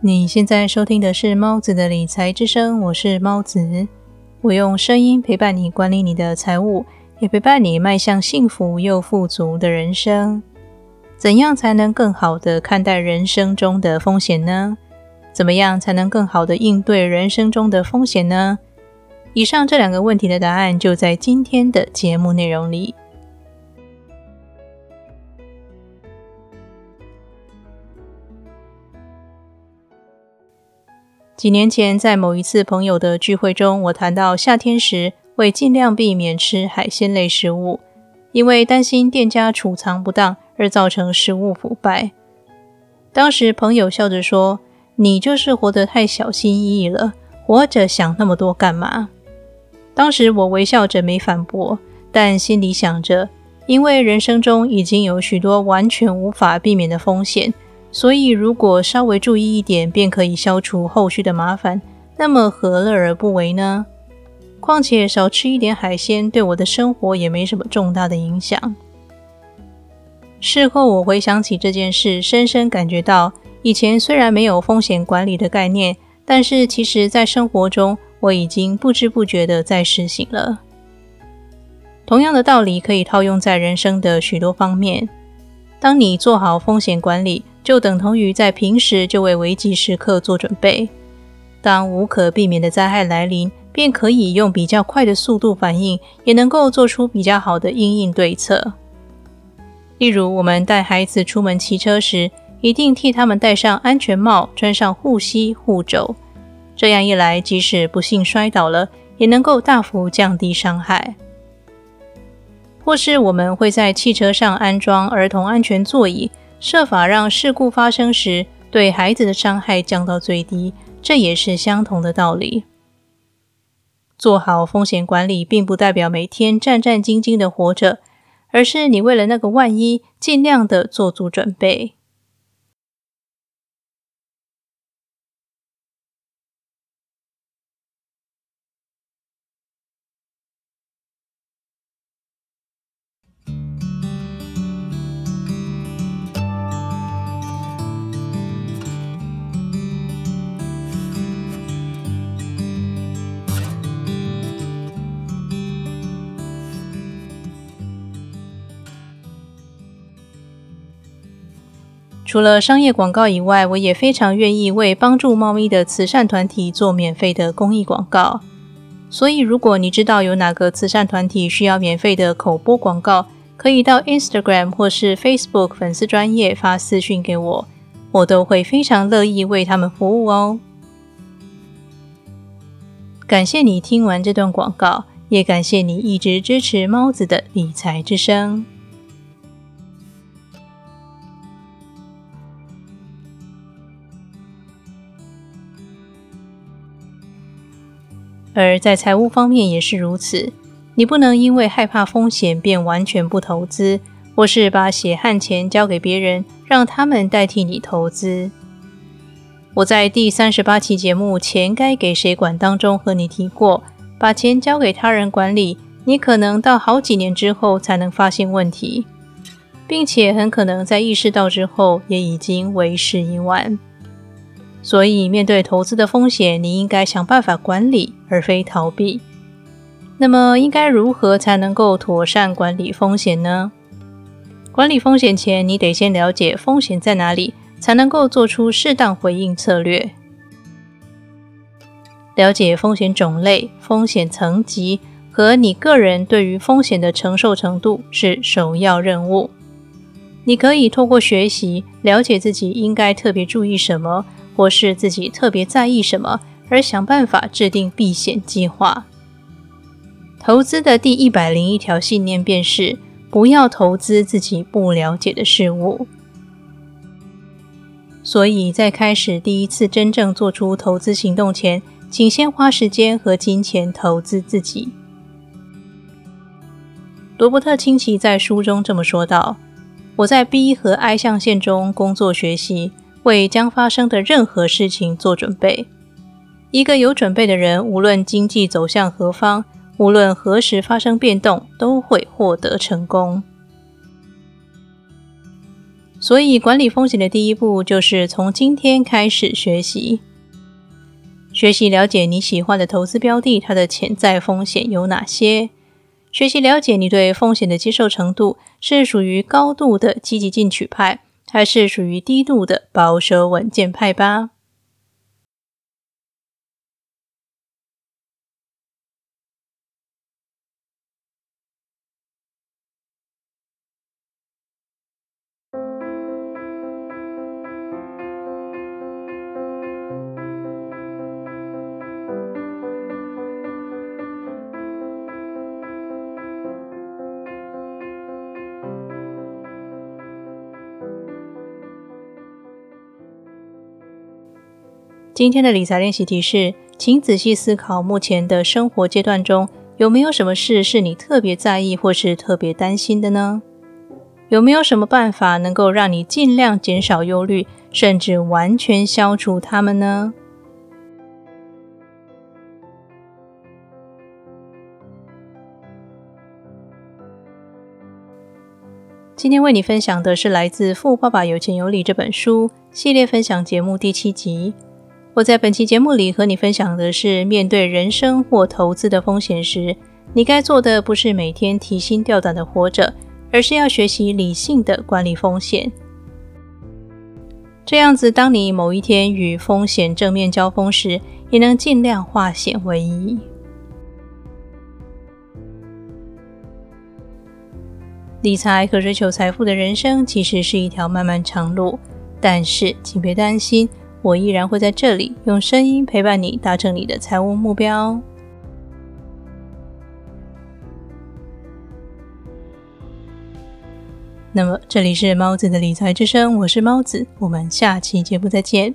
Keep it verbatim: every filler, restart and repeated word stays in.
你现在收听的是猫子的理财之声，我是猫子。我用声音陪伴你管理你的财务，也陪伴你迈向幸福又富足的人生。怎样才能更好地看待人生中的风险呢？怎么样才能更好地应对人生中的风险呢？以上这两个问题的答案就在今天的节目内容里。几年前，在某一次朋友的聚会中，我谈到夏天时会尽量避免吃海鲜类食物，因为担心店家储藏不当而造成食物腐败。当时朋友笑着说：“你就是活得太小心翼翼了，活着想那么多干嘛？”当时我微笑着没反驳，但心里想着，因为人生中已经有许多完全无法避免的风险，所以如果稍微注意一点便可以消除后续的麻烦，那么何乐而不为呢？况且少吃一点海鲜对我的生活也没什么重大的影响。事后我回想起这件事，深深感觉到以前虽然没有风险管理的概念，但是其实在生活中我已经不知不觉地在实行了。同样的道理可以套用在人生的许多方面，当你做好风险管理，就等同于在平时就为危急时刻做准备，当无可避免的灾害来临，便可以用比较快的速度反应，也能够做出比较好的因应对策。例如，我们带孩子出门骑车时，一定替他们戴上安全帽，穿上护膝护肘，这样一来，即使不幸摔倒了，也能够大幅降低伤害。或是我们会在汽车上安装儿童安全座椅，设法让事故发生时对孩子的伤害降到最低，这也是相同的道理。做好风险管理并不代表每天战战兢兢地活着，而是你为了那个万一尽量地做足准备。除了商业广告以外，我也非常愿意为帮助猫咪的慈善团体做免费的公益广告。所以如果你知道有哪个慈善团体需要免费的口播广告，可以到 Instagram 或是 Facebook 粉丝专页发私讯给我，我都会非常乐意为他们服务哦。感谢你听完这段广告，也感谢你一直支持猫子的理财之声。而在财务方面也是如此，你不能因为害怕风险便完全不投资，或是把血汗钱交给别人，让他们代替你投资。我在第三十八期节目《钱该给谁管》当中和你提过，把钱交给他人管理，你可能到好几年之后才能发现问题，并且很可能在意识到之后也已经为时已晚。所以面对投资的风险，你应该想办法管理，而非逃避。那么应该如何才能够妥善管理风险呢？管理风险前，你得先了解风险在哪里，才能够做出适当回应策略。了解风险种类、风险层级和你个人对于风险的承受程度是首要任务。你可以透过学习，了解自己应该特别注意什么，或是自己特别在意什么，而想办法制定避险计划。投资的第一百零一条信念便是不要投资自己不了解的事物。所以在开始第一次真正做出投资行动前，请先花时间和金钱投资自己。罗伯特清崎在书中这么说道：我在 B 和 I 象限中工作学习，为将发生的任何事情做准备。一个有准备的人，无论经济走向何方，无论何时发生变动，都会获得成功。所以管理风险的第一步就是从今天开始学习。学习了解你喜欢的投资标的，它的潜在风险有哪些？学习了解你对风险的接受程度，是属于高度的积极进取派，还是属于低度的保守稳健派吧。今天的理财练习题是，请仔细思考目前的生活阶段中，有没有什么事是你特别在意或是特别担心的呢？有没有什么办法能够让你尽量减少忧虑，甚至完全消除它们呢？今天为你分享的是来自《富爸爸有钱有理》这本书系列分享节目第七集。我在本期节目里和你分享的是，面对人生或投资的风险时，你该做的不是每天提心吊胆的活着，而是要学习理性的管理风险。这样子，当你某一天与风险正面交锋时，也能尽量化险为夷。理财和追求财富的人生其实是一条漫漫长路，但是请别担心，我依然会在这里用声音陪伴你，达成你的财务目标。那么，这里是猫子的理财之声，我是猫子，我们下期节目再见。